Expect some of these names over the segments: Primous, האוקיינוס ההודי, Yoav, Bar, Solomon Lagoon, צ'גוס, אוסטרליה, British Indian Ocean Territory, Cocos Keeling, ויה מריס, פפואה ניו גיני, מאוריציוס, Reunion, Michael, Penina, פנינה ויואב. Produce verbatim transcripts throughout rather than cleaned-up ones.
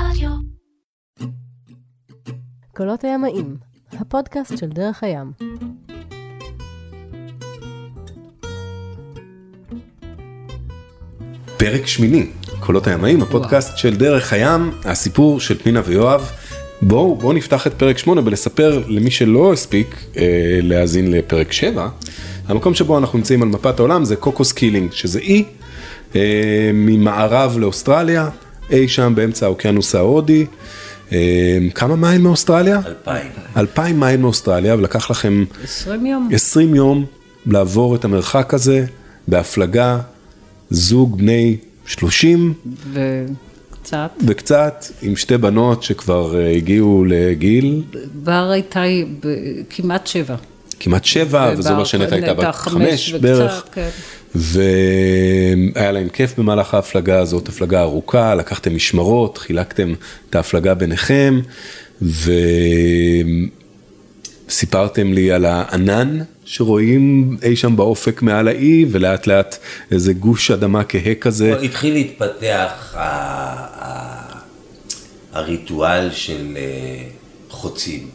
רדיו. קולות הימאים, הפודקאסט של דרך הים. פרק שמיני, קולות הימאים, הפודקאסט של דרך הים, הסיפור של פנינה ויואב. בואו, בואו נפתח את פרק שמונה ולספר למי שלא הספיק אה, להאזין לפרק שבע. המקום שבו אנחנו נמצאים על מפת העולם זה קוקוס קילינג, שזה אי אה, ממערב לאוסטרליה, אי שם באמצע האוקיינוס ההודי. אה, כמה מים מאוסטרליה? אלפיים. אלפיים מים מאוסטרליה, ולקח לכם עשרים יום. עשרים יום לעבור את המרחק הזה בהפלגה, זוג בני שלושים. ו... קצת. וקצת, עם שתי בנות שכבר הגיעו לגיל. בר הייתה כמעט שבע. כמעט שבע, וזה אומר שנטה הייתה בת חמש בערך. כן. והיה להם כיף במהלך ההפלגה הזאת, הפלגה ארוכה, לקחתם משמרות, חילקתם את ההפלגה ביניכם, וסיפרתם לי על הענן שרואים אי שם באופק מעל האי, ולאט לאט איזה גוש אדמה כהה כזה. התחיל להתפתח הריטואל של חוצים,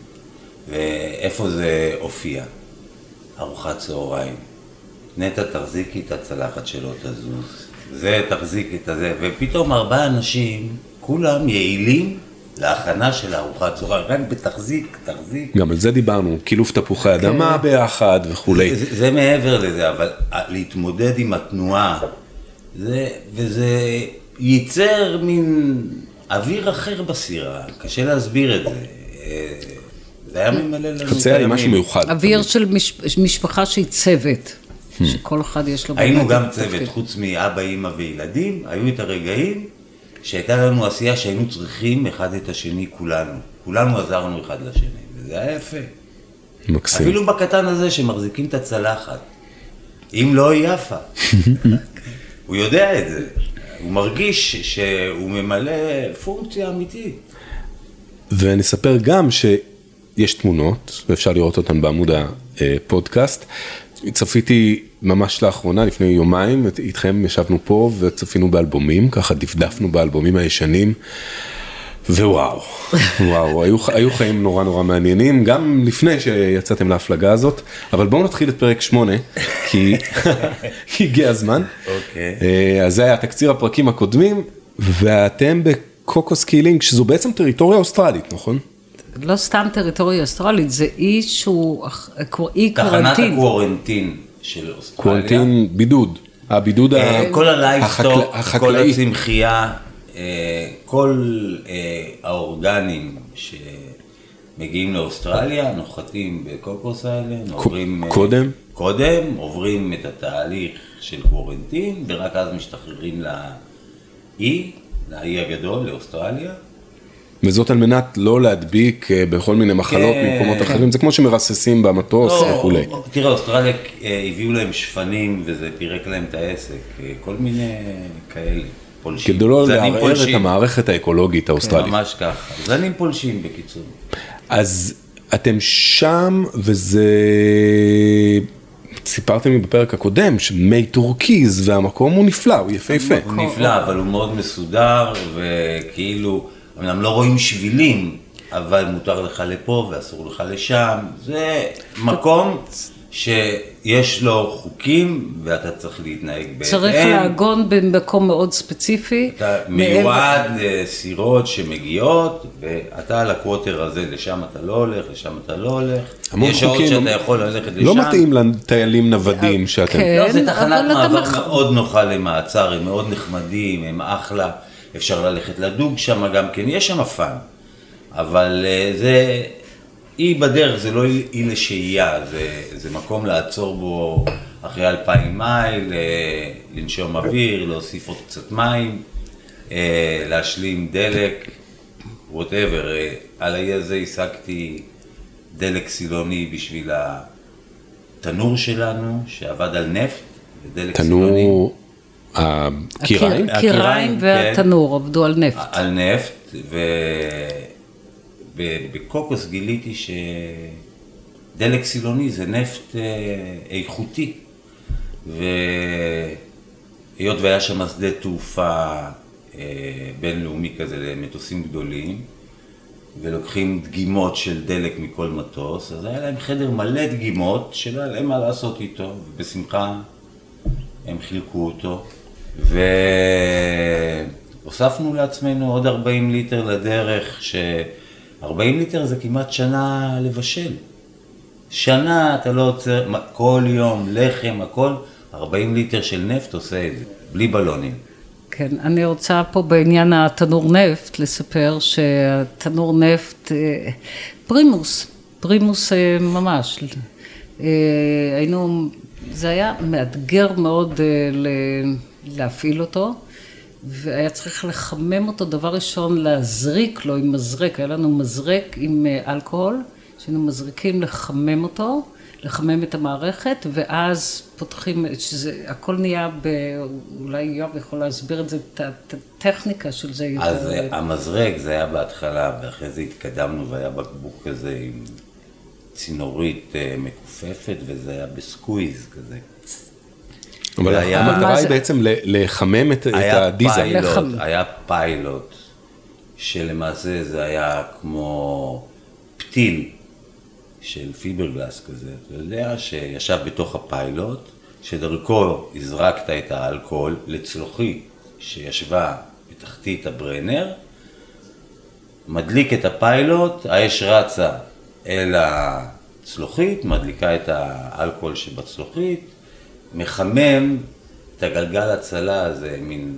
ואיפה זה הופיע? ארוחת צהריים. נטע תחזיקי את הצלחת שלו, תזוז. זה תחזיקי את זה, ופתאום ארבעה אנשים, כולם יעילים, להכנה של הארוחת צהריים, רק בתחזיק, תחזיק. גם על זה דיברנו, קילוף תפוחי אדמה ביחד וכו'. זה מעבר לזה, אבל להתמודד עם התנועה, וזה ייצר מין אוויר אחר בסירה, קשה להסביר את זה. זה היה ממלא לנו... חצה היה משהו מיוחד. אוויר של משפחה שהיא צוות, שכל אחד יש לו... היינו גם צוות, חוץ מאבא, אמא וילדים, היו את הרגעים, שהייתה לנו עשייה שהיינו צריכים אחד את השני כולנו. כולנו עזרנו אחד לשני, וזה היה יפה. מקסים. אפילו בקטן הזה שמחזיקים את הצלחת. אם לא היא יפה. הוא יודע את זה. הוא מרגיש שהוא ממלא פונקציה אמיתית. ונספר גם שיש תמונות, ואפשר לראות אותן בעמוד הפודקאסט. צפיתי ממש לאחרונה, לפני יומיים, איתכם ישבנו פה וצפינו באלבומים, ככה דפדפנו באלבומים הישנים, ווואו, וואו, היו, היו חיים נורא נורא מעניינים, גם לפני שיצאתם להפלגה הזאת, אבל בואו נתחיל את פרק שמונה, כי הגיע הזמן. Okay. אז זה היה תקציר הפרקים הקודמים, ואתם בקוקוס קילינג, שזו בעצם טריטוריה אוסטרלית, נכון? לא סתם טריטוריה אוסטרלית, זה אי שהוא, אי קורנטין. תחנת הקורנטין של אוסטרליה. קורנטין בידוד. הבידוד החקלאי. כל הלייבסטוק, כל הצמחייה, כל האורגנים שמגיעים לאוסטרליה, נוחתים בקוקוס איילנד, עוברים... קודם? קודם, עוברים את התהליך של קורנטין, ורק אז משתחררים לאי, לאי הגדול, לאוסטרליה. וזאת על מנת לא להדביק בכל מיני מחלות ממקומות אחרים, זה כמו שמרססים במטוס וכו'. תראה, אוסטרליה הביאו להם שפנים וזה פירק להם את העסק, כל מיני כאלה פולשים. כדי לא לערער את המערכת האקולוגית האוסטרלית. ממש ככה, זנים פולשים בקיצור. אז אתם שם וזה... סיפרתם לי בפרק הקודם, שמי טורקיז והמקום הוא נפלא, הוא יפה יפה. הוא נפלא, אבל הוא מאוד מסודר וכאילו... אמנם לא רואים שבילים, אבל מותר לך לפה ואסור לך לשם. זה מקום שיש לו חוקים ואתה צריך להתנהג בהתאם. צריך להגון במקום מאוד ספציפי. אתה מיועד לסירות שמגיעות, ואתה על הקווטר הזה, לשם אתה לא הולך, לשם אתה לא הולך. יש שעות שאתה יכול ללכת לשם. לא מתאים לטיילים נוודים שאתם... לא, זה תחנת מעבר מאוד נוחה למעצר, הם מאוד נחמדים, הם אחלה. אפשר ללכת לדוג שם גם כן, יש שם פן, אבל זה, אי בדרך, זה לא אי לשהייה, זה, זה מקום לעצור בו אחרי אלפיים מייל, לנשום אוויר, להוסיף עוד קצת מים, להשלים דלק, whatever. על האי הזה השגתי דלק סילוני בשביל התנור שלנו, שעבד על נפט, ודלק סילוני. הקיריים? הקיריים והתנור עבדו על נפט. על נפט, ובקוקוס גיליתי שדלק סילוני זה נפט איכותי, והיות והיה שם שדה תעופה בינלאומי כזה למטוסים גדולים, ולוקחים דגימות של דלק מכל מטוס, אז היה להם חדר מלא דגימות שלא היה להם מה לעשות איתו, ובשמחה הם חילקו אותו. והוספנו לעצמנו עוד ארבעים ליטר לדרך, ש-ארבעים ליטר זה כמעט שנה לבשל. שנה אתה לא עוצר, כל יום, לחם, הכל, ארבעים ליטר של נפט עושה את זה, בלי בלונים. כן, אני רוצה פה בעניין התנור נפט לספר שהתנור נפט, פרימוס, פרימוס ממש, היינו, זה היה מאתגר מאוד להפעיל אותו, והיה צריך לחמם אותו, דבר ראשון להזריק לו עם מזרק, היה לנו מזרק עם אלכוהול, שהיינו מזריקים לחמם אותו, לחמם את המערכת, ואז פותחים, שזה, הכל נהיה, ב, אולי יואב יכול להסביר את זה, את הטכניקה של זה. אז זה, המזרק זה היה בהתחלה, ואחרי זה התקדמנו והיה בקבוק כזה עם צינורית מקופפת, וזה היה בסקוויז כזה. אבל המטרה היא בעצם לחמם את, את הדיזל. פיילוט, היה פיילוט, שלמעשה זה היה כמו פתיל. של פיברגלס כזה, אתה יודע, שישב בתוך הפיילוט, שדרכו הזרקת את האלכוהול לצלוחי שישבה בתחתית הברנר, מדליק את הפיילוט, האש רצה אל הצלוחית, מדליקה את האלכוהול שבצלוחית, מחמם את הגלגל הצלה הזה, מין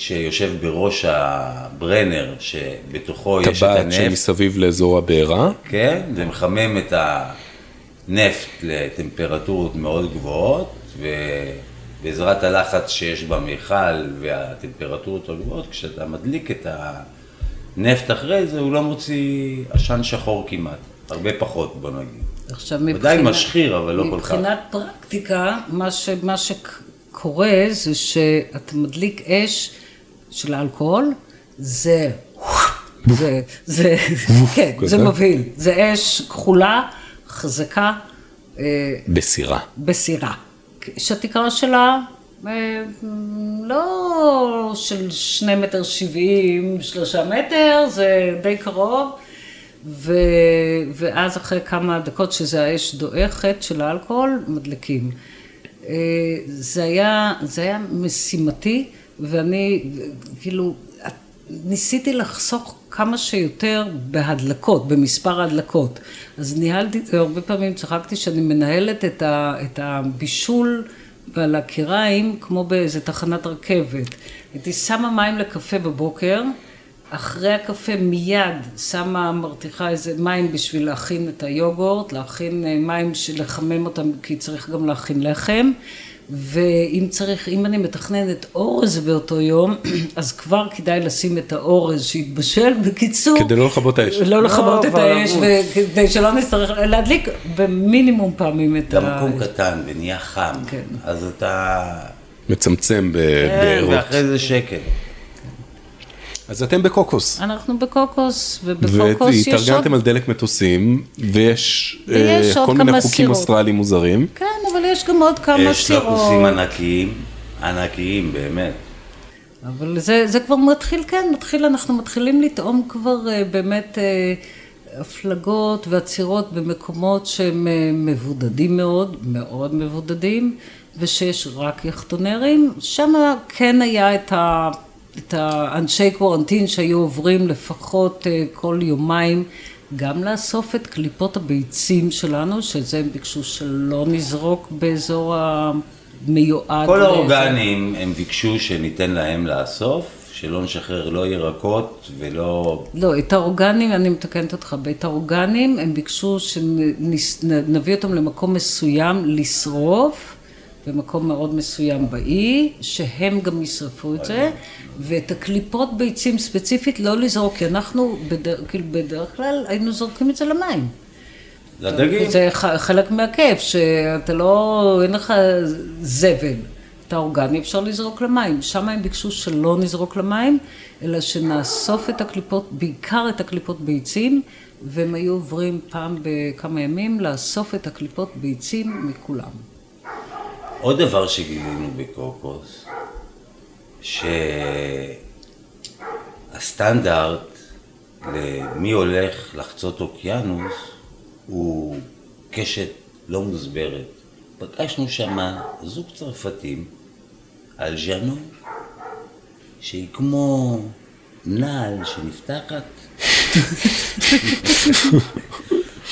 שיושב בראש הברנר, שבתוכו יש את הנפט. טבעת שמסביב לאזור הבעירה. כן, ומחמם את הנפט לטמפרטורות מאוד גבוהות, ובעזרת הלחץ שיש במיכל והטמפרטורות הגבוהות, כשאתה מדליק את הנפט אחרי זה, הוא לא מוציא עשן שחור כמעט, הרבה פחות בוא נגיד. עכשיו מבחינת... ודאי משחיר, אבל לא כל כך. מבחינת פרקטיקה, מה, ש... מה שקורה זה שאתה מדליק אש, של האלכוהול, זה, זה, זה, כן, זה מבהיל. זה אש כחולה, חזקה. בסירה. בסירה. שהתקרה שלה, לא של שני מטר שבעים, שלושה מטר, זה די קרוב. ואז אחרי כמה דקות שזה האש דועכת של האלכוהול, מדליקים. זה היה, זה היה משימתי. ואני, כאילו, ניסיתי לחסוך כמה שיותר בהדלקות, במספר ההדלקות. אז ניהלתי, הרבה פעמים צחקתי שאני מנהלת את, ה, את הבישול ועל הקיריים, כמו באיזה תחנת רכבת. הייתי שמה מים לקפה בבוקר, אחרי הקפה מיד שמה מרתיחה איזה מים בשביל להכין את היוגורט, להכין מים שלחמם אותם, כי צריך גם להכין לחם. ואם צריך, אם אני מתכננת אורז באותו יום, אז כבר כדאי לשים את האורז שהתבשל, בקיצור... כדי לא לחבות האש. לא לחבות את האש, וכדי שלא נצטרך להדליק במינימום פעמים את ה... במקום קטן, ונהיה חם, אז אתה... מצמצם בבארות. ואחרי זה שקט. אז אתם בקוקוס. אנחנו בקוקוס, ובקוקוס יש עוד... והתארגנתם על דלק מטוסים, ויש כל מיני חוקים אוסטרליים מוזרים. כן, אבל יש גם עוד כמה סירות. יש מטוסים ענקיים, ענקיים באמת. אבל זה כבר מתחיל, כן, מתחיל, אנחנו מתחילים לטעום כבר באמת הפלגות והצירות במקומות שהם מבודדים מאוד, מאוד מבודדים, ושיש רק יחטונרים. שם כן היה את ה... את האנשי קוורנטין שהיו עוברים לפחות כל יומיים, גם לאסוף את קליפות הביצים שלנו, שזה הם ביקשו שלא נזרוק באזור המיועד. כל האורגנים הם ביקשו שניתן להם לאסוף, שלא נשחרר לא ירקות ולא... לא, את האורגנים, אני מתקנת אותך, את האורגנים הם ביקשו שנביא אותם למקום מסוים לשרוף, במקום מאוד מסוים באי, שהם גם ישרפו את זה, ואת הקליפות ביצים ספציפית לא לזרוק, כי אנחנו בדרך כלל היינו זורקים את זה למים. לדגים. זה חלק מהכיף, שאתה לא, אין לך זבל, אתה אורגני, אפשר לזרוק למים. שם הם ביקשו שלא נזרוק למים, אלא שנאסוף את הקליפות, בעיקר את הקליפות ביצים, והם היו עוברים פעם בכמה ימים לאסוף את הקליפות ביצים מכולם. עוד דבר שגילינו בקוקוס, הסטנדרט למי הולך לחצות אוקיינוס הוא קשת לא מוסברת. פגשנו שמה זוג צרפתים על ז'אנו שהיא כמו נעל שנפתחת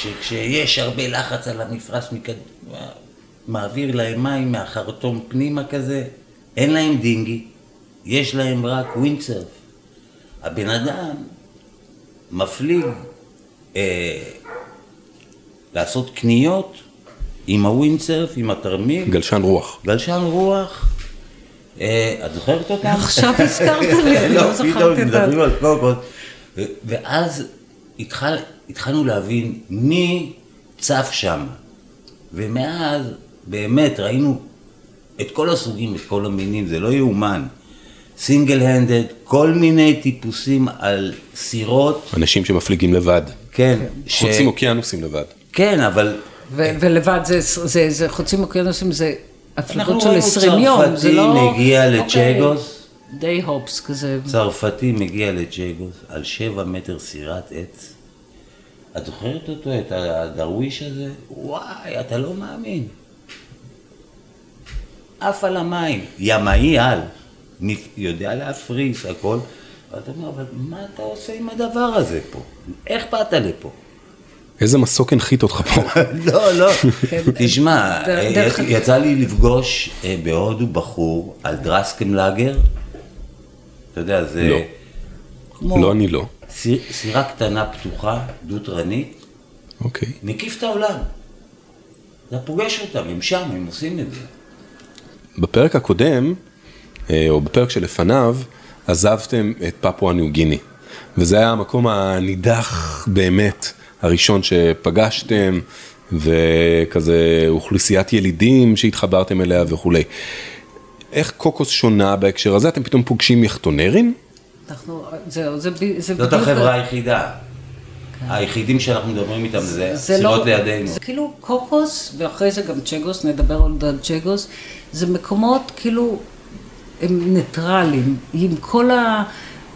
שכשיש הרבה לחץ על המפרס מעביר להם מים מהחרטום פנימה כזה. אין להם דינגי, יש להם רק ווינדסרף. הבן אדם מפליג אה, לעשות קניות עם הווינדסרף, עם התרמיל. גלשן רוח. גלשן רוח. אה, את זוכרת אותם? עכשיו הזכרת לי, לא זכרת את זה. ואז התחל, התחלנו להבין מי צף שם. ומאז באמת ראינו את כל הסוגים, את כל המינים, זה לא יאומן. סינגל הנדד, כל מיני טיפוסים על סירות. אנשים שמפליגים לבד. כן. חוצים אוקיינוסים לבד. כן, אבל... ולבד זה חוצים אוקיינוסים, זה הפליגות של עשרים יום, זה לא... אנחנו ראינו צרפתי מגיע לצ'גוס. די הופס כזה. צרפתי מגיע לצ'גוס על שבע מטר סירת עץ. את זוכרת אותו, את הדרוויש הזה? וואי, אתה לא מאמין. אף על המים, ימאי על, יודע להפריס, הכל. ואתה אומר, אבל מה אתה עושה עם הדבר הזה פה? איך באת לפה? איזה מסוק הנחית אותך פה? לא, לא. תשמע, יצא לי לפגוש בהודו בחור על דרסקם לאגר. אתה יודע, זה... לא, לא אני לא. סירה קטנה פתוחה, דו-טרנית. אוקיי. מקיף את העולם. אתה פוגש אותם, הם שם, הם עושים את זה. בפרק הקודם, או בפרק שלפניו, עזבתם את פפואה ניו גיני. וזה היה המקום הנידח באמת, הראשון שפגשתם, וכזה אוכלוסיית ילידים שהתחברתם אליה וכו'. איך קוקוס שונה בהקשר הזה? אתם פתאום פוגשים יחטונרים? אנחנו, זהו, זה בדיוק... זאת החברה היחידה. היחידים שאנחנו מדברים איתם זה סירות לידינו. זה כאילו קוקוס, ואחרי זה גם צ'גוס, נדבר על צ'גוס, זה מקומות כאילו, הם ניטרלים, עם כל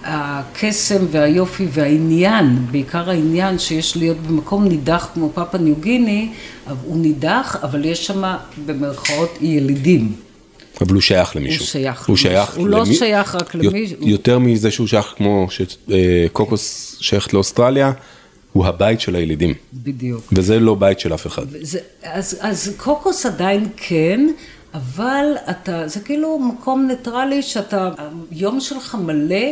הקסם והיופי והעניין, בעיקר העניין שיש להיות במקום נידח כמו פאפה ניו גיני, הוא נידח, אבל יש שם במרכאות ילידים. אבל הוא שייך למישהו. הוא שייך הוא למישהו. שייך הוא למי... לא שייך רק למישהו. יותר מזה שהוא שייך כמו שקוקוס שייכת לאוסטרליה, הוא הבית של הילידים. בדיוק. וזה לא בית של אף אחד. זה, אז, אז קוקוס עדיין כן, אבל אתה, זה כאילו מקום ניטרלי שאתה, היום שלך מלא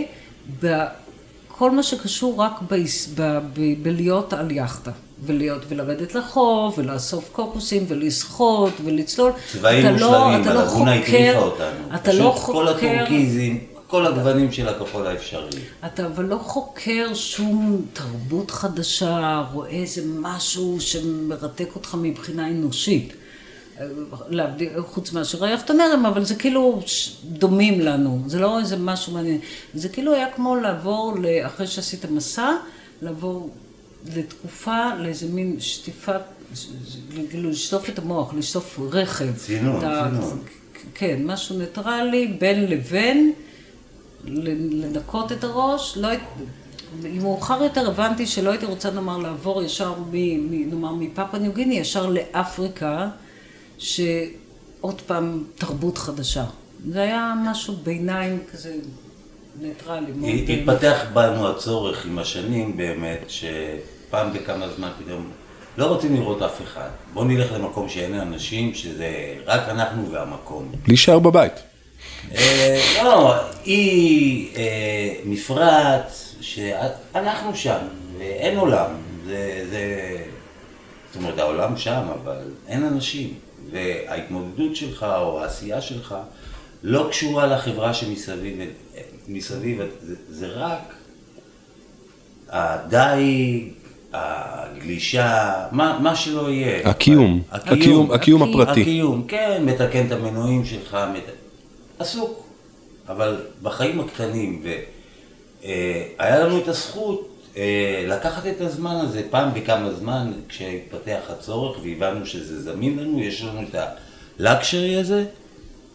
בכל מה שקשור רק ב, ב, ב, בלהיות על יחדה. ולהיות ולרדת לחוף, ולאסוף קוקוסים, ולשחות, ולצלול. צבעים מושלמים, הלגונה הקריפה אותנו. אתה לא חוקר... כל הטורקיזים, כל הגוונים של הכחול האפשרי. אתה אבל לא חוקר שום תרבות חדשה, רואה איזה משהו שמרתק אותך מבחינה אנושית. חוץ מאשר היחטונרים, אבל זה כאילו דומים לנו. זה לא איזה משהו מעניין. זה כאילו היה כמו לעבור, אחרי שעשית מסע, לעבור... לתקופה, לאיזה מין שטיפה, לשטוף את המוח, לשטוף רכב. צינון, צינון. כן, משהו ניטרלי, בין לבין, לנקות את הראש. אם מאוחר יותר הבנתי שלא הייתי רוצה, נאמר, לעבור ישר, נאמר, מפאפה ניו גיני, ישר לאפריקה, שעוד פעם תרבות חדשה. זה היה משהו ביניים כזה... התפתח בנו הצורך עם השנים באמת שפעם בכמה זמן פתאום לא רוצים לראות אף אחד. בואו נלך למקום שאין אנשים שזה רק אנחנו והמקום. להישאר בבית. לא, היא מפרט שאנחנו שם ואין עולם. זאת אומרת העולם שם אבל אין אנשים וההתמודדות שלך או העשייה שלך לא קשורה לחברה שמסביב, מסביב, זה, זה רק הדייג, הגלישה, מה, מה שלא יהיה. הקיום, הקיום, הקיום, הקיום הפרטי. הקיום, כן, מתקן את המנועים שלך, מת... עסוק, אבל בחיים הקטנים, והיה לנו את הזכות לקחת את הזמן הזה פעם בכמה זמן, כשהתפתח הצורך והבנו שזה זמין לנו, יש לנו את הלקשרי הזה,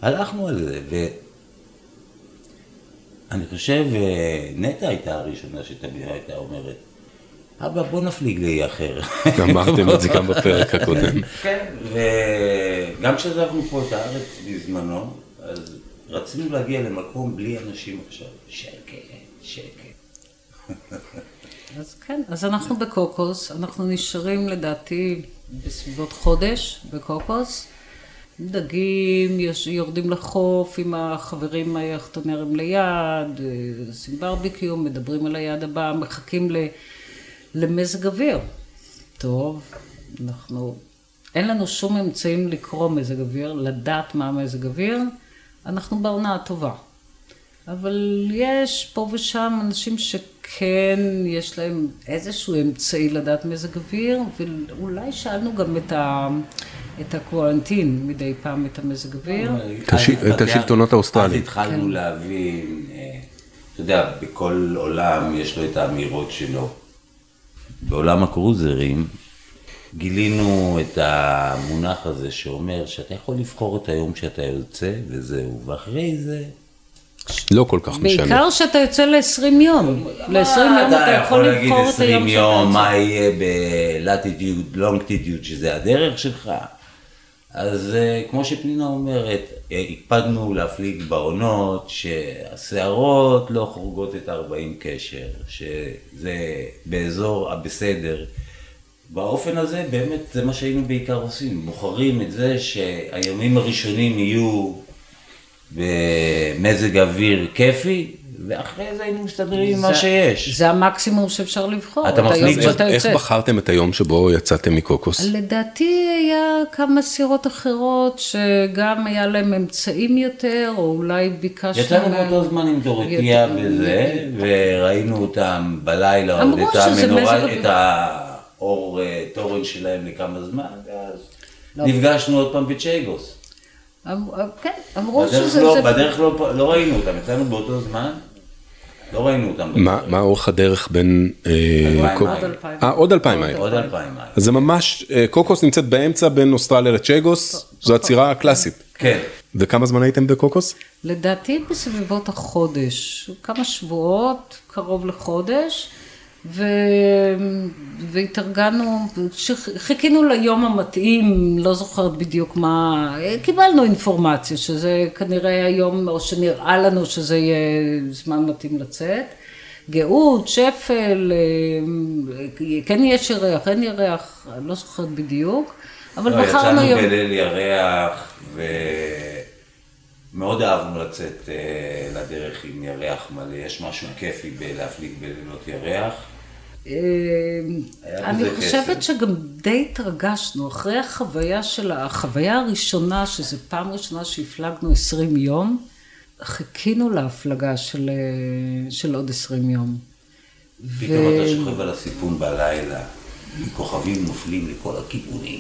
הלכנו על זה, אני חושב, נטע הייתה הראשונה שתמירה הייתה אומרת, אבא, בוא נפליג לי אחר. אמרתם את זה גם בפרק הקודם. כן, וגם כשעזבנו פה את הארץ בזמנו, אז רצינו להגיע למקום בלי אנשים עכשיו. שקט, שקט. אז כן, אז אנחנו בקוקוס, אנחנו נשארים לדעתי בסביבות חודש בקוקוס. דגים, יורדים לחוף עם החברים היחתונרים ליד, עושים ברביקיו, מדברים על היד הבא, מחכים ל... למזג אוויר. טוב, אנחנו... אין לנו שום אמצעים לקרוא מזג אוויר, לדעת מה מזג אוויר, אנחנו בעונה הטובה. אבל יש פה ושם אנשים שכן יש להם איזשהו אמצעי לדעת מזג אוויר, ואולי שאלנו גם את ה... את הקווארנטין מדי פעם, את המזג אוויר. את השלטונות האוסטרליים. אז התחלנו להבין, אתה יודע, בכל עולם יש לו את האמירות שלו. בעולם הקרוזרים גילינו את המונח הזה שאומר שאתה יכול לבחור את היום שאתה יוצא, וזהו, ואחרי זה... לא כל כך משנה. בעיקר שאתה יוצא ל-עשרים יום. ל-עשרים יום אתה יכול לבחור את היום שאתה יוצא. אתה יכול להגיד עשרים יום, מה יהיה ב-latitude, longitude, שזה הדרך שלך. אז כמו שפנינה אומרת, הקפדנו להפליג בעונות שהשערות לא חורגות את ארבעים קשר, שזה באזור הבסדר. באופן הזה באמת זה מה שהיינו בעיקר עושים, בוחרים את זה שהימים הראשונים יהיו במזג אוויר כיפי, ואחרי זה היינו מסתדרים עם מה שיש. זה המקסימום שאפשר לבחור. אתה מפליג שאתה יוצא. איך בחרתם את היום שבו יצאתם מקוקוס? לדעתי היה כמה סירות אחרות שגם היה להם אמצעים יותר, או אולי ביקשנו... יצאנו באותו זמן עם דורתיה וזה, וראינו אותם בלילה, עוד את המנורה, את האור תורן שלהם לכמה זמן, ואז נפגשנו עוד פעם בצ'גוס. כן, אמרו שזה... בדרך לא ראינו אותם, יצאנו באותו זמן, לא ראינו אותם. מה אורך הדרך בין... עוד אלפיים מייל. עוד אלפיים מייל. זה ממש, קוקוס נמצאת באמצע בין אוסטרליה לצ'גוס, זו הצירה הקלאסית. כן. וכמה זמן הייתם בקוקוס? לדעתי בסביבות החודש, כמה שבועות, קרוב לחודש, והתארגנו, חיכינו ליום המתאים, לא זוכרת בדיוק מה, קיבלנו אינפורמציה שזה כנראה היום, או שנראה לנו שזה יהיה זמן מתאים לצאת, גאות, שפל, כן יש ירח, אין ירח, לא זוכרת בדיוק, אבל לא, בחרנו יום... יצאנו בליל ירח ו... מאוד אהבנו לצאת לדרך עם ירח מלא, יש משהו כיפי בלהפליג בלילות ירח. אני חושבת שגם די התרגשנו, אחרי החוויה שלה, החוויה הראשונה, שזו פעם ראשונה שהפלגנו עשרים יום, חיכינו להפלגה של עוד עשרים יום. פתאום אתה שוכב על הסיפון בלילה, כוכבים נופלים לכל הכיוונים.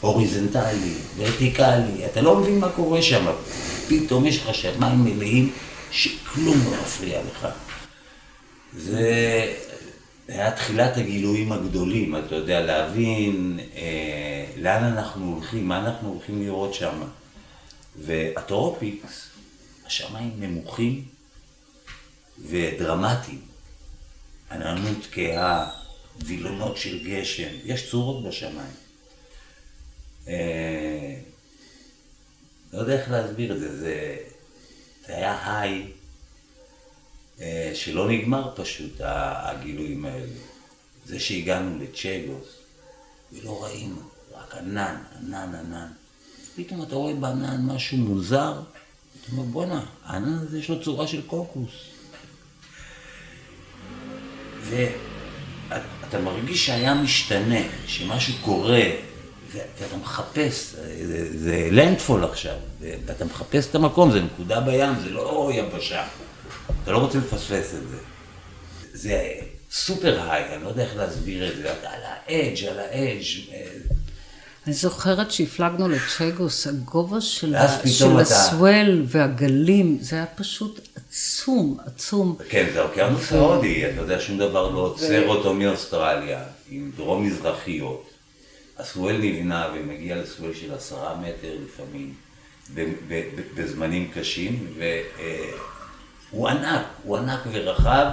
הוריזנטלי, ורטיקלי, אתה לא מבין מה קורה שם, פתאום יש לך שמיים מלאים שכלום לא מפריע לך. זה היה תחילת הגילויים הגדולים, אתה יודע, להבין אה, לאן אנחנו הולכים, מה אנחנו הולכים לראות שם. והטרופיקס, השמיים נמוכים ודרמטיים. עננות כהה, וילונות של גשם, יש צורות בשמיים. לא יודע איך להסביר את זה, זה היה היי שלא נגמר פשוט הגילויים האלה. זה שהגענו לצ'גוס ולא ראינו, רק ענן, ענן, ענן. פתאום אתה רואה בענן משהו מוזר, אתה אומר בוא'נה, הענן הזה יש לו צורה של קוקוס. ואתה מרגיש שהיה משתנה, שמשהו קורה. ואתה מחפש, זה לנדפול עכשיו, ואתה מחפש את המקום, זה נקודה בים, זה לא יבשה. אתה לא רוצה לפספס את זה. זה סופר היי, אני לא יודע איך להסביר את זה, אתה על האדג', על האדג'. אני זוכרת שהפלגנו לצ'גוס, הגובה של הסוול והגלים, זה היה פשוט עצום, עצום. כן, זה האוקיינוס ההודי, אתה יודע, שום דבר לא עוצר אותו מאוסטרליה, עם דרום מזרחיות. הסואל נבנה ומגיע לסואל של עשרה מטר לפעמים, בזמנים קשים, הוא ענק, הוא ענק ורחב,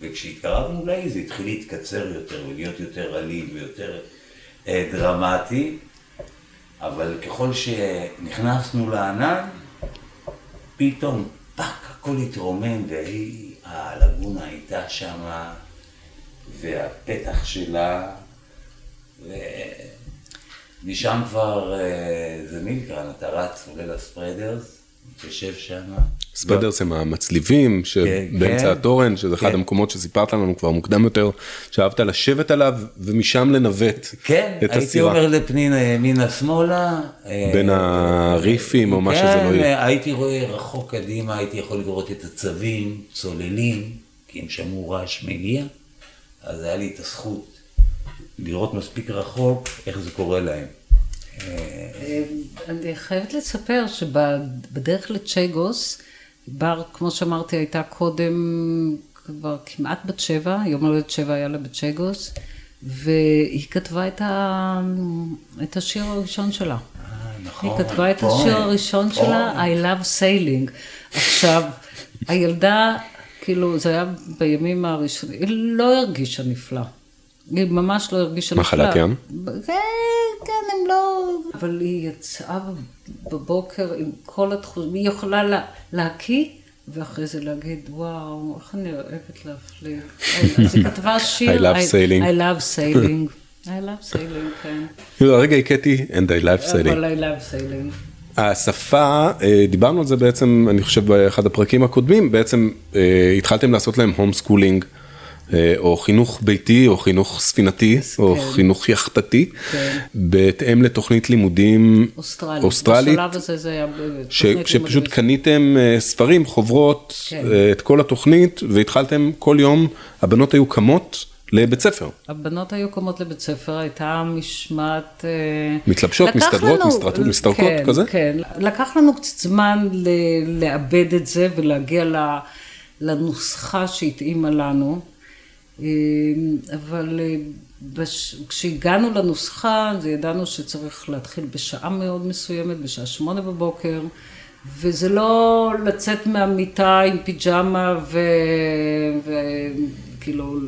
וכשהתקרבנו אולי זה התחיל להתקצר יותר ולהיות יותר עליל ויותר אה, דרמטי, אבל ככל שנכנסנו לענן, פתאום פאק, הכל התרומם, והיא, הלגונה הייתה שמה, והפתח שלה, ומשם כבר זה נקרא, אתה רץ עולה לספרדרס, יושב שם. ספרדרס הם המצליבים שבאמצע התורן, שזה אחד המקומות שסיפרת לנו כבר מוקדם יותר, שאהבת לשבת עליו ומשם לנווט את הסירה. כן, הייתי אומר לפנינה ימינה שמאלה. בין הריפים או מה שזה לא יהיה. כן, הייתי רואה רחוק קדימה, הייתי יכול לראות את הצבים, צוללים, כי אם שמעו רעש מגיע, אז היה לי את הזכות לראות מספיק רחוק איך זה קורה להם. אני חייבת לספר שבדרך לצ'גוס, בר, כמו שאמרתי, הייתה קודם כבר כמעט בת שבע, יום הולדת שבע היה לה בצ'גוס, והיא כתבה את, ה... את השיר הראשון שלה. נכון. היא כתבה את השיר הראשון שלה, I love sailing. עכשיו, הילדה, כאילו, זה היה בימים הראשונים, היא לא הרגישה נפלא. היא ממש לא הרגישה נפלא. מחלת ים? כן, כן, הם לא... אבל היא יצאה בבוקר עם כל התחושה, היא יכולה לה, להקיא, ואחרי זה להגיד, וואו, איך אני אוהבת להפליג. אז היא כתבה שיר... I love sailing. I love sailing. I love sailing, כן. הרגע הקטי, and I love sailing. אבל I love sailing. השפה, דיברנו על זה בעצם, אני חושב, באחד הפרקים הקודמים, בעצם התחלתם לעשות להם הום סקולינג, או חינוך ביתי, או חינוך ספינתי, או חינוך יחתתי, בהתאם לתוכנית לימודים אוסטרלית, שפשוט קניתם ספרים, חוברות, את כל התוכנית, והתחלתם כל יום, הבנות היו קמות, לבית ספר. הבנות היו קומות לבית ספר, הייתה משמעת... מתלבשות, מסתדרות, מסתרקות, כזה? כן, כן. לקח לנו קצת זמן לאבד את זה ולהגיע לנוסחה שהתאימה לנו, אבל כשהגענו לנוסחה, ידענו שצריך להתחיל בשעה מאוד מסוימת, בשעה שמונה בבוקר, וזה לא לצאת מהמיטה עם פיג'מה וכאילו...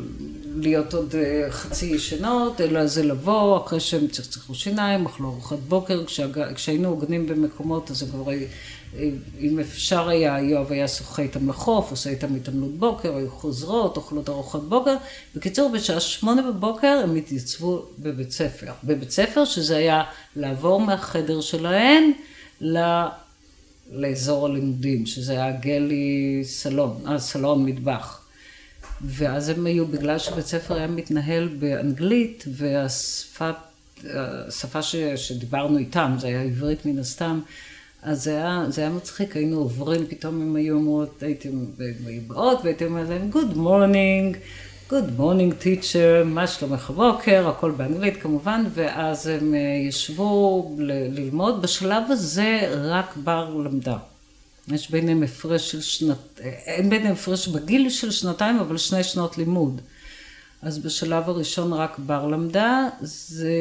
להיות עוד חצי ישנות, אלא זה לבוא, אחרי שהם צחצחו שיניים, אכלו ארוחת בוקר, כשהג... כשהיינו הוגנים במקומות, אז כבר, אם אפשר היה, יואב היה שוחה איתם לחוף, עושה איתם התעמלות בוקר, היו חוזרות, אוכלות ארוחת בוקר, בקיצור, בשעה שמונה בבוקר, הם התייצבו בבית ספר. בבית ספר, שזה היה לעבור מהחדר שלהן, ל... לאזור הלימודים, שזה היה גלי סלון, אה, סלון מטבח. ואז הם היו, בגלל שבית ספר היה מתנהל באנגלית, והשפה ש, שדיברנו איתם, זה היה עברית מן הסתם, אז זה היה, זה היה מצחיק, היינו עוברים, פתאום הם היו אומרות, הייתם באות, והייתם אומרים להם, Good morning, Good morning teacher, מה שלומך הבוקר, הכל באנגלית כמובן, ואז הם ישבו ל- ללמוד, בשלב הזה רק בר למדה. יש ביניהם הפרש של שנת... אין ביניהם הפרש בגיל של שנתיים, אבל שני שנות לימוד. אז בשלב הראשון רק בר למדה, זה...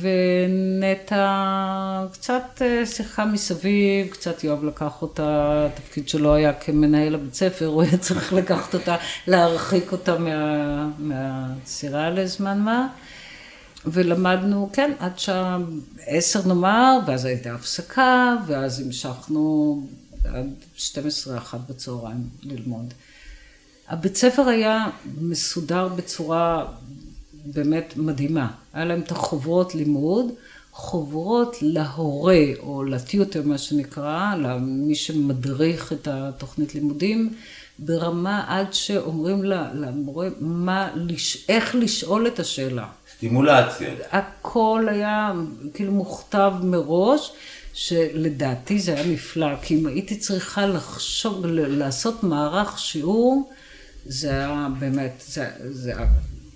ונטה קצת שיחה מסביב, קצת יואב לקח אותה, התפקיד שלו היה כמנהל הבית ספר, הוא היה צריך לקחת אותה, להרחיק אותה מה... מהסירה לזמן מה. ולמדנו, כן, עד שעה עשר נאמר, ואז הייתה הפסקה, ואז המשכנו... עד שתים עשרה אחת בצהריים ללמוד. הבית ספר היה מסודר בצורה באמת מדהימה. היה להם את החוברות לימוד, חוברות להורה או לטיוטר מה שנקרא, למי שמדריך את התוכנית לימודים, ברמה עד שאומרים לה, למורה מה, איך לשאול את השאלה. סטימולציה. הכל היה כאילו מוכתב מראש. שלדעתי זה היה נפלא, כי אם הייתי צריכה לחשוב, לעשות מערך שיעור, זה היה באמת, זה, זה היה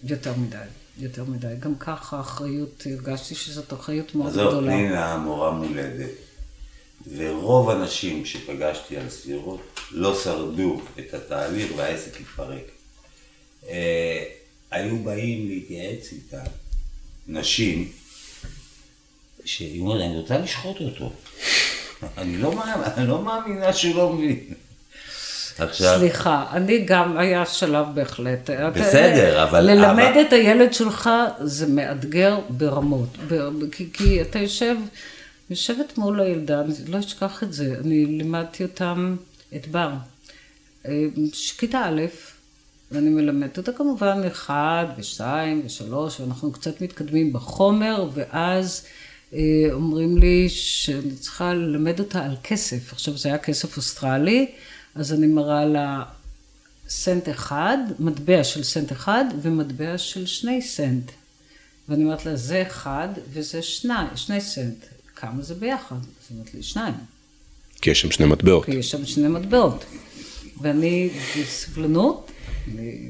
יותר מדי, יותר מדי. גם ככה האחריות, הרגשתי שזאת אחריות מאוד גדולה. זאת פנינה, המורה מולדת, ורוב הנשים שפגשתי על סירות לא שרדו את התהליך והעסק התפרק. אה, היו באים להתייעץ איתה, נשים, שהיא אומרת, אני רוצה לשחוט אותו. אני לא מאמינה שהוא לא מבין. עכשיו... סליחה, אני גם היה שלב בהחלט. בסדר, את, אבל... ללמד אבא... את הילד שלך זה מאתגר ברמות, כי, כי אתה יושב, יושבת מול הילדה, אני לא אשכח את זה, אני לימדתי אותם את בר, שכיתה א', ואני מלמדת אותה כמובן אחד ושתיים ושלוש, ואנחנו קצת מתקדמים בחומר, ואז אומרים לי שאני צריכה ללמד אותה על כסף. עכשיו זה היה כסף אוסטרלי, אז אני מראה לה סנט אחד, מטבע של סנט אחד ומטבע של שני סנט. ואני אומרת לה זה אחד וזה שני, שני סנט. כמה זה ביחד? זאת אומרת לי שניים. כי יש שם שני מטבעות. כי יש שם שני מטבעות. ואני בסבלנות, אני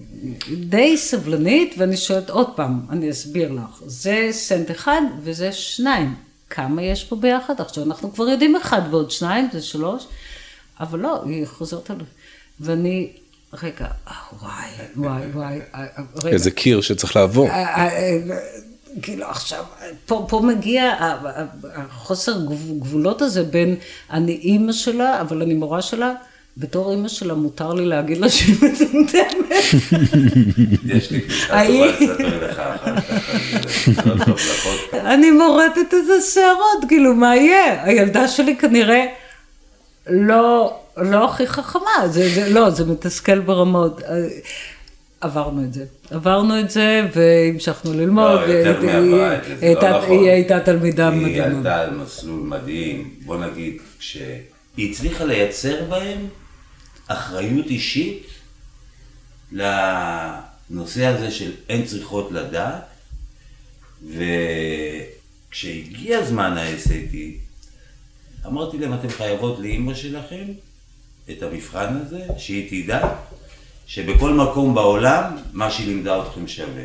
די סבלנית, ואני שואלת עוד פעם, אני אסביר לך, זה סנט אחד וזה שניים, כמה יש פה ביחד? עכשיו אנחנו כבר יודעים אחד ועוד שניים, זה שלוש, אבל לא, היא חוזרת עליו, ואני, רגע, וואי, וואי, וואי, רגע. איזה קיר שצריך לעבור. כאילו עכשיו, פה, פה מגיע החוסר גבולות הזה בין אני אימא שלה, אבל אני מורה שלה, בתור אמא שלה מותר לי להגיד לה שהיא מטומטמת. יש לי פגישה טובה לספר לך אחת. אני מורטת איזה שערות, כאילו מה יהיה? הילדה שלי כנראה לא הכי חכמה, לא, זה מתסכל ברמות. עברנו את זה, עברנו את זה והמשכנו ללמוד. לא, יותר מהבית, זה לא נכון. היא הייתה תלמידה מדהימה. היא הייתה על מסלול מדהים, בוא נגיד כש... היא הצליחה לייצר בהם אחריות אישית לנושא הזה של אין צריכות לדעת, וכשהגיע זמן ה-אס איי טי, אמרתי להם, אתם חייבות לאמא שלכם את המבחן הזה, שהיא תדע שבכל מקום בעולם מה שהיא לימדה אתכם שווה.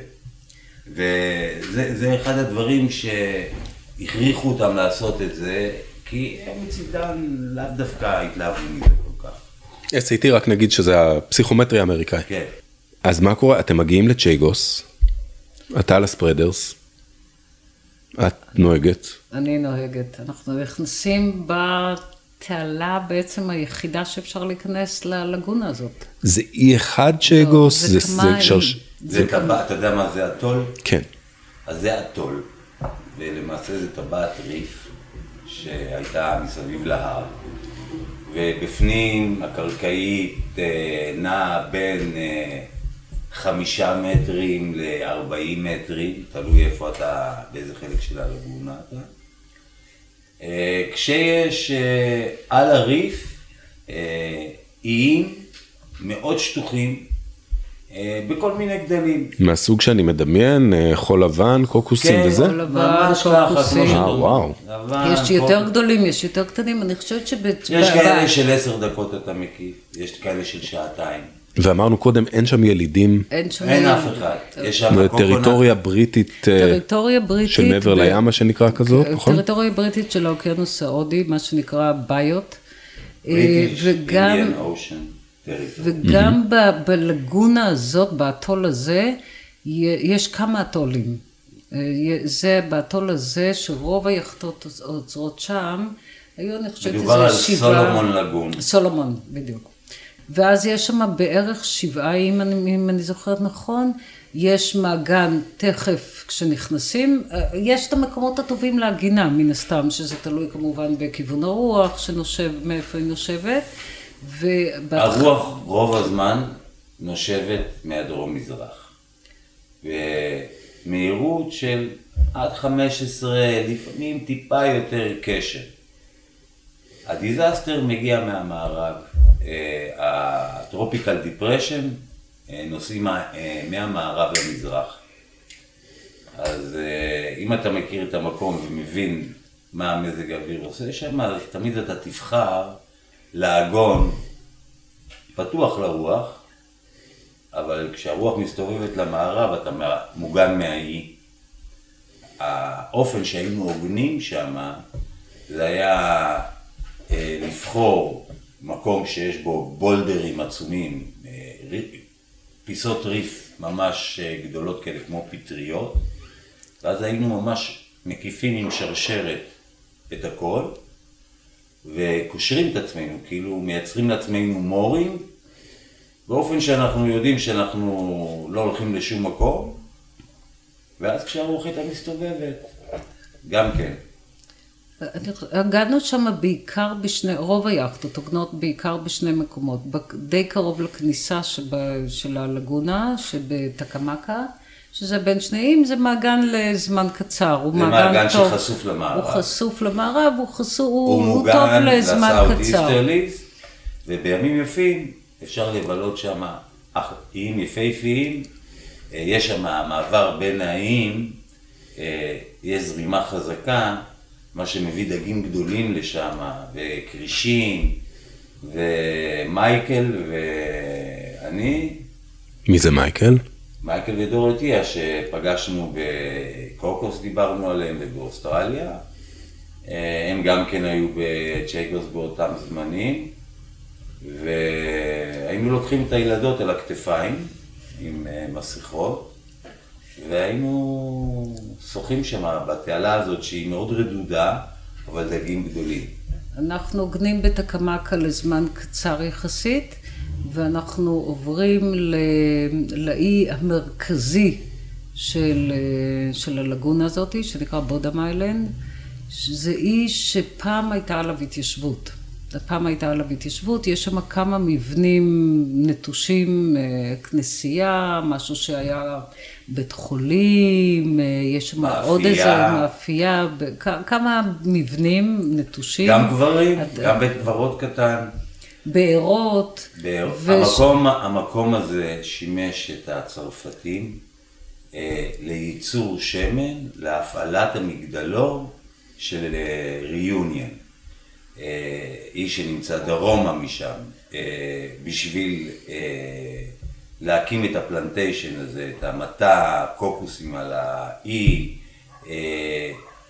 וזה זה אחד הדברים שהכריחו אותם לעשות את זה, כי הם מצדן לאו דווקא התלהבו מזה כל כך. אס איי טי רק נגיד שזה הפסיכומטרי האמריקאי. כן. אז מה קורה? אתם מגיעים לצ'ייגוס, אתה על הספרדרס, את נוהגת. אני נוהגת. אנחנו נכנסים בתעלה בעצם היחידה שאפשר להיכנס ללגונה הזאת. זה אי אחד צ'ייגוס? זה כמה אי. זה טבעת, אתה יודע מה זה הטול? כן. אז זה הטול, ולמעשה זה טבעת ריף. שהייתה מסביב להר, ובפנים הקרקעית נעה בין חמישה מטרים ל-ארבעים מטרים, תלוי איפה אתה, באיזה חלק של הלגונה אתה. כשיש על הריף איים מאוד שטוחים, בכל מיני גדלים. מהסוג שאני מדמיין, חול לבן, קוקוסים וזה? כן, חול לבן, קוקוסים. אה, וואו. יש יותר גדולים, יש יותר קטנים, אני חושבת שבצבא... יש כאלה של עשר דקות אתה מקיף, יש כאלה של שעתיים. ואמרנו קודם, אין שם ילידים. אין שם ילידים. אין אף אחד. יש שם קוקונט. טריטוריה בריטית של מעבר לים, מה שנקרא כזאת, נכון? טריטוריה בריטית של האוקיינוס ההודי, מה שנקרא ביוט. British Indian Ocean. וגם בלגונה הזאת, באטול הזה, יש כמה אטולים. זה באטול הזה שרוב היחדות עוצרות שם, היו אני חושבת איזה שבעה... מדובר על סולומון לגון. סולומון, בדיוק. ואז יש שם בערך שבעה, אם אני, אם אני זוכרת נכון, יש מעגן תכף כשנכנסים, יש את המקומות הטובים להגינה מן הסתם, שזה תלוי כמובן בכיוון הרוח שנושב, מאיפה היא נושבת. הרוח רוב הזמן נושבת מהדרום מזרח, ומהירות של עד חמש עשרה, לפעמים טיפה יותר קשר. הדיזסטר מגיע מהמערב, הטרופיקל דיפרשן נוסעים מהמערב למזרח. אז אם אתה מכיר את המקום ומבין מה המזג האוויר עושה שם, אז תמיד אתה תבחר לעגון פתוח לרוח, אבל כשהרוח מסתובבת למערב אתה מוגן מהאי. האופן שהיינו עוגנים שם זה היה אה, לבחור מקום שיש בו בולדרים עצומים, אה, ריף, פיסות ריף ממש אה, גדולות כאלה כמו פטריות, ואז היינו ממש מקיפים עם שרשרת את הכל, וקושרים את עצמנו, כאילו מייצרים לעצמנו מורים באופן שאנחנו יודעים שאנחנו לא הולכים לשום מקום, ואז כשהרוחית המסתובבת, גם כן. הגענו שם בעיקר בשני, רוב היאכטות עוגנות בעיקר בשני מקומות, די קרוב לכניסה שבה, של הלגונה, שבתקמקה, שזה בין שניים, זה מעגן לזמן קצר, הוא מעגן, מעגן טוב. זה מעגן שחשוף למערב. הוא חשוף למערב, הוא חשוף, הוא, הוא, הוא טוב לזמן קצר. הוא מוגן לסאוט-איסטרליז, ובימים יפים אפשר לבלות שם איים יפהפיים, יש שם מעבר בין האיים, יש זרימה חזקה, מה שמביא דגים גדולים לשם, וקרישים, ומייקל ואני. מי זה מייקל? מייקל ודורותיה, שפגשנו בקוקוס, דיברנו עליהם, ובאוסטרליה. הם גם כן היו בצ'גוס באותם זמנים, והיינו לוקחים את הילדות על הכתפיים, עם מסיכות, והיינו שוחים שם בתעלה הזאת שהיא מאוד רדודה, אבל דגים גדולים. אנחנו עוגנים בתקמקה לזמן קצר יחסית, ואנחנו עוברים לאי המרכזי של, של הלגונה הזאת, שנקרא בודו מיילנד, זה אי שפעם הייתה עליו התיישבות. הפעם הייתה עליו התיישבות, יש שם כמה מבנים נטושים, כנסייה, משהו שהיה בית חולים, יש שם מאפייה. עוד איזה מאפייה, כמה מבנים נטושים. גם גברים, את... גם בית גברות קטן. בעירות. בעיר... וש... המקום, המקום הזה שימש את הצרפתים אה, לייצור שמן, להפעלת המגדלור של ריוניון. איש שנמצא דרומה משם, בשביל להקים את הפלנטיישן הזה, את המטע, הקוקוסים על האי,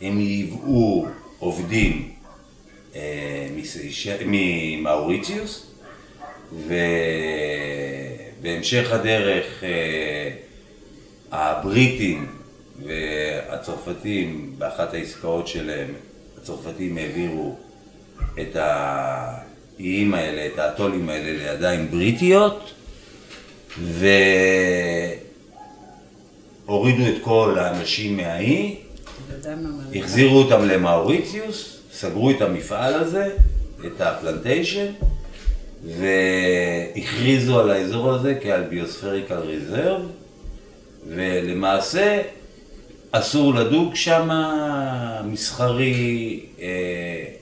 הם ייבאו עובדים ממאוריציוס, ובהמשך הדרך הבריטים והצרפתים, באחת העסקאות שלהם, הצרפתים העבירו את האיים האלה, את האטולים האלה לידיים בריטיות, והורידו את כל האנשים מהאי, החזירו אותם למאוריציוס, סגרו את המפעל הזה, את הפלנטיישן, והכריזו על האזור הזה כעל ביוספריקל ריזרב, ולמעשה אסור לדוג שם מסחרי,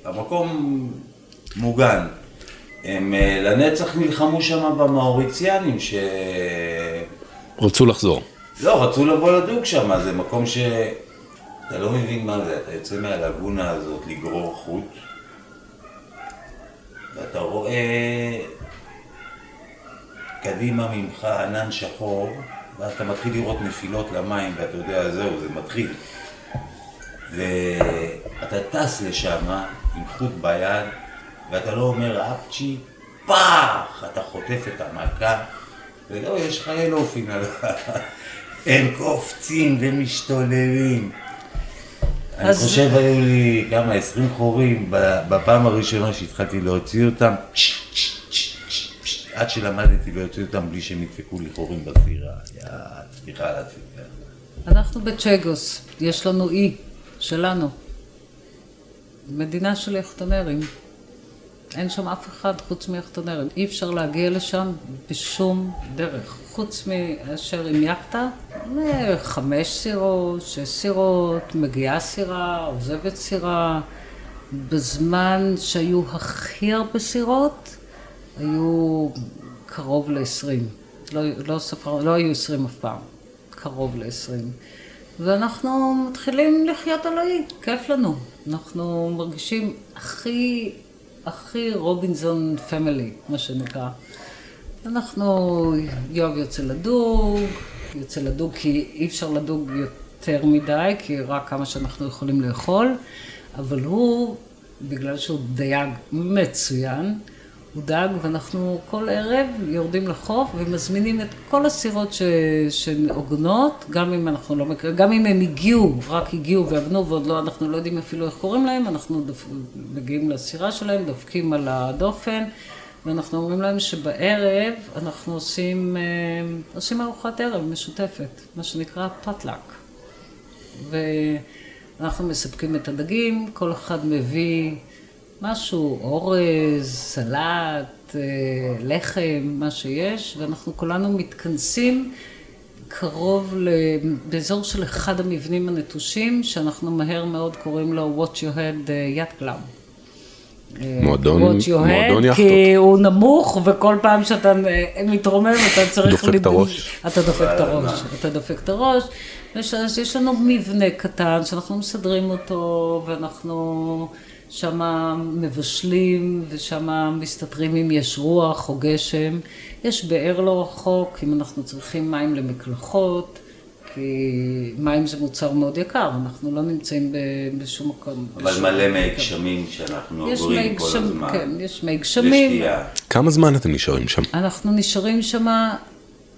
המקום מוגן. הם לנצח נלחמו שם במאוריציאנים ש... רצו לחזור. לא, רצו לבוא לדוג שם, זה מקום ש... אתה לא מבין מה זה, אתה יוצא מהלגונה הזאת לגרור חוט, ואתה רואה קדימה ממך ענן שחור, ואתה מתחיל לראות נפילות למים, ואתה יודע, זהו, זה מתחיל. ואתה טס לשם עם חוט ביד, ואתה לא אומר, אפצ'י, פח! אתה חוטף את המכה, ולא, יש חיי לאופין עליו. הם קופצים ומשתוללים. אני חושב, היו לי כמה עשרים חורים, בפעם הראשונה שהתחלתי להוציא אותם, עד שלמדתי להוציא אותם בלי שהם ידפקו לי חורים בסירה, סליחה על התפילה. אנחנו בצ'גוס, יש לנו אי, שלנו. מדינה של יחטונרים. אין שם אף אחד חוץ מיחטונרים. אי אפשר להגיע לשם בשום דרך. חוץ מאשר עם יחטה, חמש סירות, שש סירות, מגיעה סירה, עוזבת סירה. בזמן שהיו הכי הרבה סירות, היו קרוב ל-עשרים, לא, לא, ספר, לא היו עשרים אף פעם, קרוב ל-עשרים. ואנחנו מתחילים לחיות על האי, כיף לנו. אנחנו מרגישים הכי, הכי רובינזון פמילי, מה שנקרא. אנחנו, יואב יוצא לדוג, יוצא לדוג כי אי אפשר לדוג יותר מדי, כי רק כמה שאנחנו יכולים לאכול, אבל הוא, בגלל שהוא דייג מצוין, הוא דאג, ואנחנו כל ערב יורדים לחוף ומזמינים את כל הסירות ש... שעוגנות, גם אם אנחנו לא מכירים, גם אם הם הגיעו, רק הגיעו ועגנו, ועוד לא, אנחנו לא יודעים אפילו איך קוראים להם, אנחנו דפ... מגיעים לסירה שלהם, דופקים על הדופן, ואנחנו אומרים להם שבערב אנחנו עושים, עושים ארוחת ערב משותפת, מה שנקרא פאטלק. ואנחנו מספקים את הדגים, כל אחד מביא משהו, אורז, סלט, לחם, מה שיש, ואנחנו כולנו מתכנסים קרוב באזור של אחד המבנים הנטושים, שאנחנו מהר מאוד קוראים לו Watch Your Head Yacht Club. מועדון יחטות. כי הוא נמוך, וכל פעם שאתה מתרומם, אתה צריך... דופק את הראש. אתה דופק את הראש, אתה דופק את הראש. יש לנו מבנה קטן שאנחנו מסדרים אותו, ואנחנו שמה מבשלים, ושמה מסתתרים אם יש רוח או גשם. יש באר לא רחוק, אם אנחנו צריכים מים למקלחות, כי מים זה מוצר מאוד יקר, אנחנו לא נמצאים בשום מקום. אבל מלא מי גשמים שאנחנו עוברים כל הזמן. כן, יש מי גשמים. לשתייה. כמה זמן אתם נשארים שם? אנחנו נשארים שם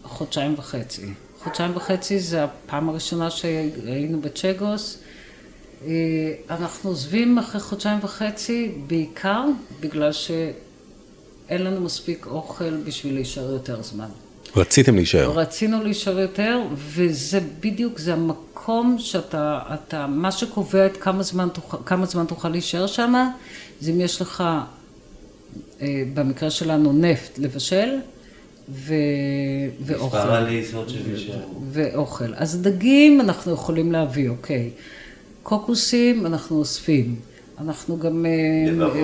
חודשיים וחצי. חודשיים וחצי זה הפעם הראשונה שהיינו בצ'גוס. אנחנו עוזבים אחרי חודשיים וחצי בעיקר בגלל שאין לנו מספיק אוכל בשביל להישאר יותר זמן. רציתם להישאר. רצינו להישאר יותר, וזה בדיוק, זה המקום שאתה, אתה, מה שקובע את כמה זמן תוכל, כמה זמן תוכל להישאר שם, זה אם יש לך, במקרה שלנו, נפט לבשל, ו, ואוכל. מספר הלעיסות שנשאר. ואוכל. אז דגים אנחנו יכולים להביא, אוקיי. קוקוסים אנחנו אוספים. אנחנו גם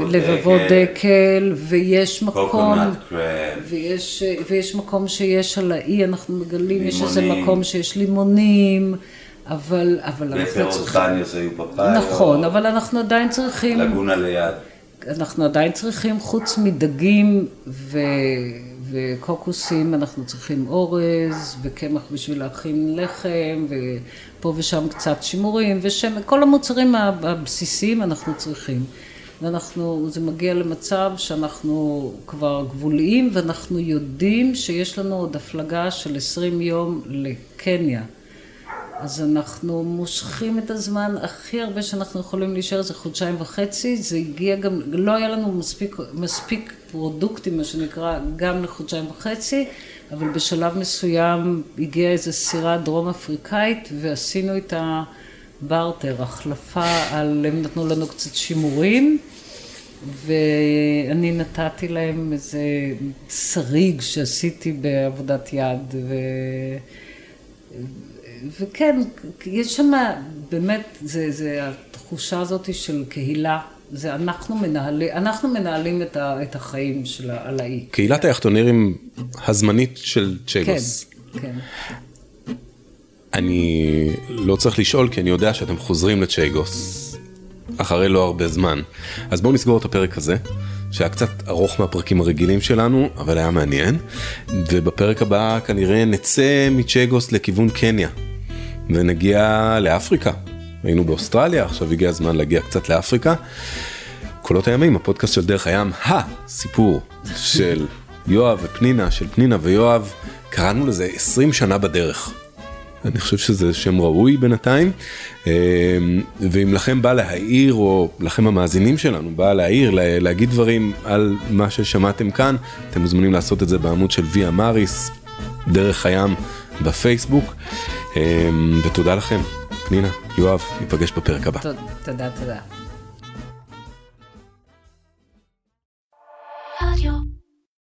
לבבות דקל, ויש מקום, ויש, ויש מקום שיש על האי, אנחנו מגלים, יש איזה מקום שיש לימונים, אבל, אבל אנחנו צריכים, נכון, אבל אנחנו עדיין צריכים, לגונה ליד. אנחנו עדיין צריכים, חוץ מדגים ו, וקוקוסים, אנחנו צריכים אורז, וקמח בשביל להכין לחם, ו... פה ושם קצת שימורים, וכל המוצרים הבסיסיים אנחנו צריכים. ואנחנו, זה מגיע למצב שאנחנו כבר גבוליים, ואנחנו יודעים שיש לנו עוד הפלגה של עשרים יום לקניה. אז אנחנו מושכים את הזמן הכי הרבה שאנחנו יכולים להישאר, זה חודשיים וחצי, זה הגיע גם, לא היה לנו מספיק, מספיק פרודוקטים, מה שנקרא, גם לחודשיים וחצי, אבל בשלב מסוים הגיעה איזו סירה דרום אפריקאית, ועשינו איתה בארטר, החלפה על, הם נתנו לנו קצת שימורים, ואני נתתי להם איזה שריג שעשיתי בעבודת יד, ו... וכן, יש שם באמת, זה, זה התחושה הזאת של קהילה, זה אנחנו, מנהל, אנחנו מנהלים את, ה, את החיים של העלאי. קהילת היחטונרים הזמנית של צ'גוס. כן, כן. אני לא צריך לשאול, כי אני יודע שאתם חוזרים לצ'גוס אחרי לא הרבה זמן. אז בואו נסגור את הפרק הזה, שהיה קצת ארוך מהפרקים הרגילים שלנו, אבל היה מעניין. ובפרק הבא כנראה נצא מצ'גוס לכיוון קניה, ונגיע לאפריקה. היינו באוסטרליה, עכשיו הגיע הזמן להגיע קצת לאפריקה. קולות הימים, הפודקאסט של דרך הים, הסיפור של יואב ופנינה, של פנינה ויואב, קראנו לזה עשרים שנה בדרך. אני חושב שזה שם ראוי בינתיים, ואם לכם בא להעיר, או לכם המאזינים שלנו, בא להעיר, להגיד דברים על מה ששמעתם כאן, אתם מוזמנים לעשות את זה בעמוד של ויה מריס, דרך הים בפייסבוק, ותודה לכם. פנינה, יואב, ניפגש בפרק הבא. תודה, תודה.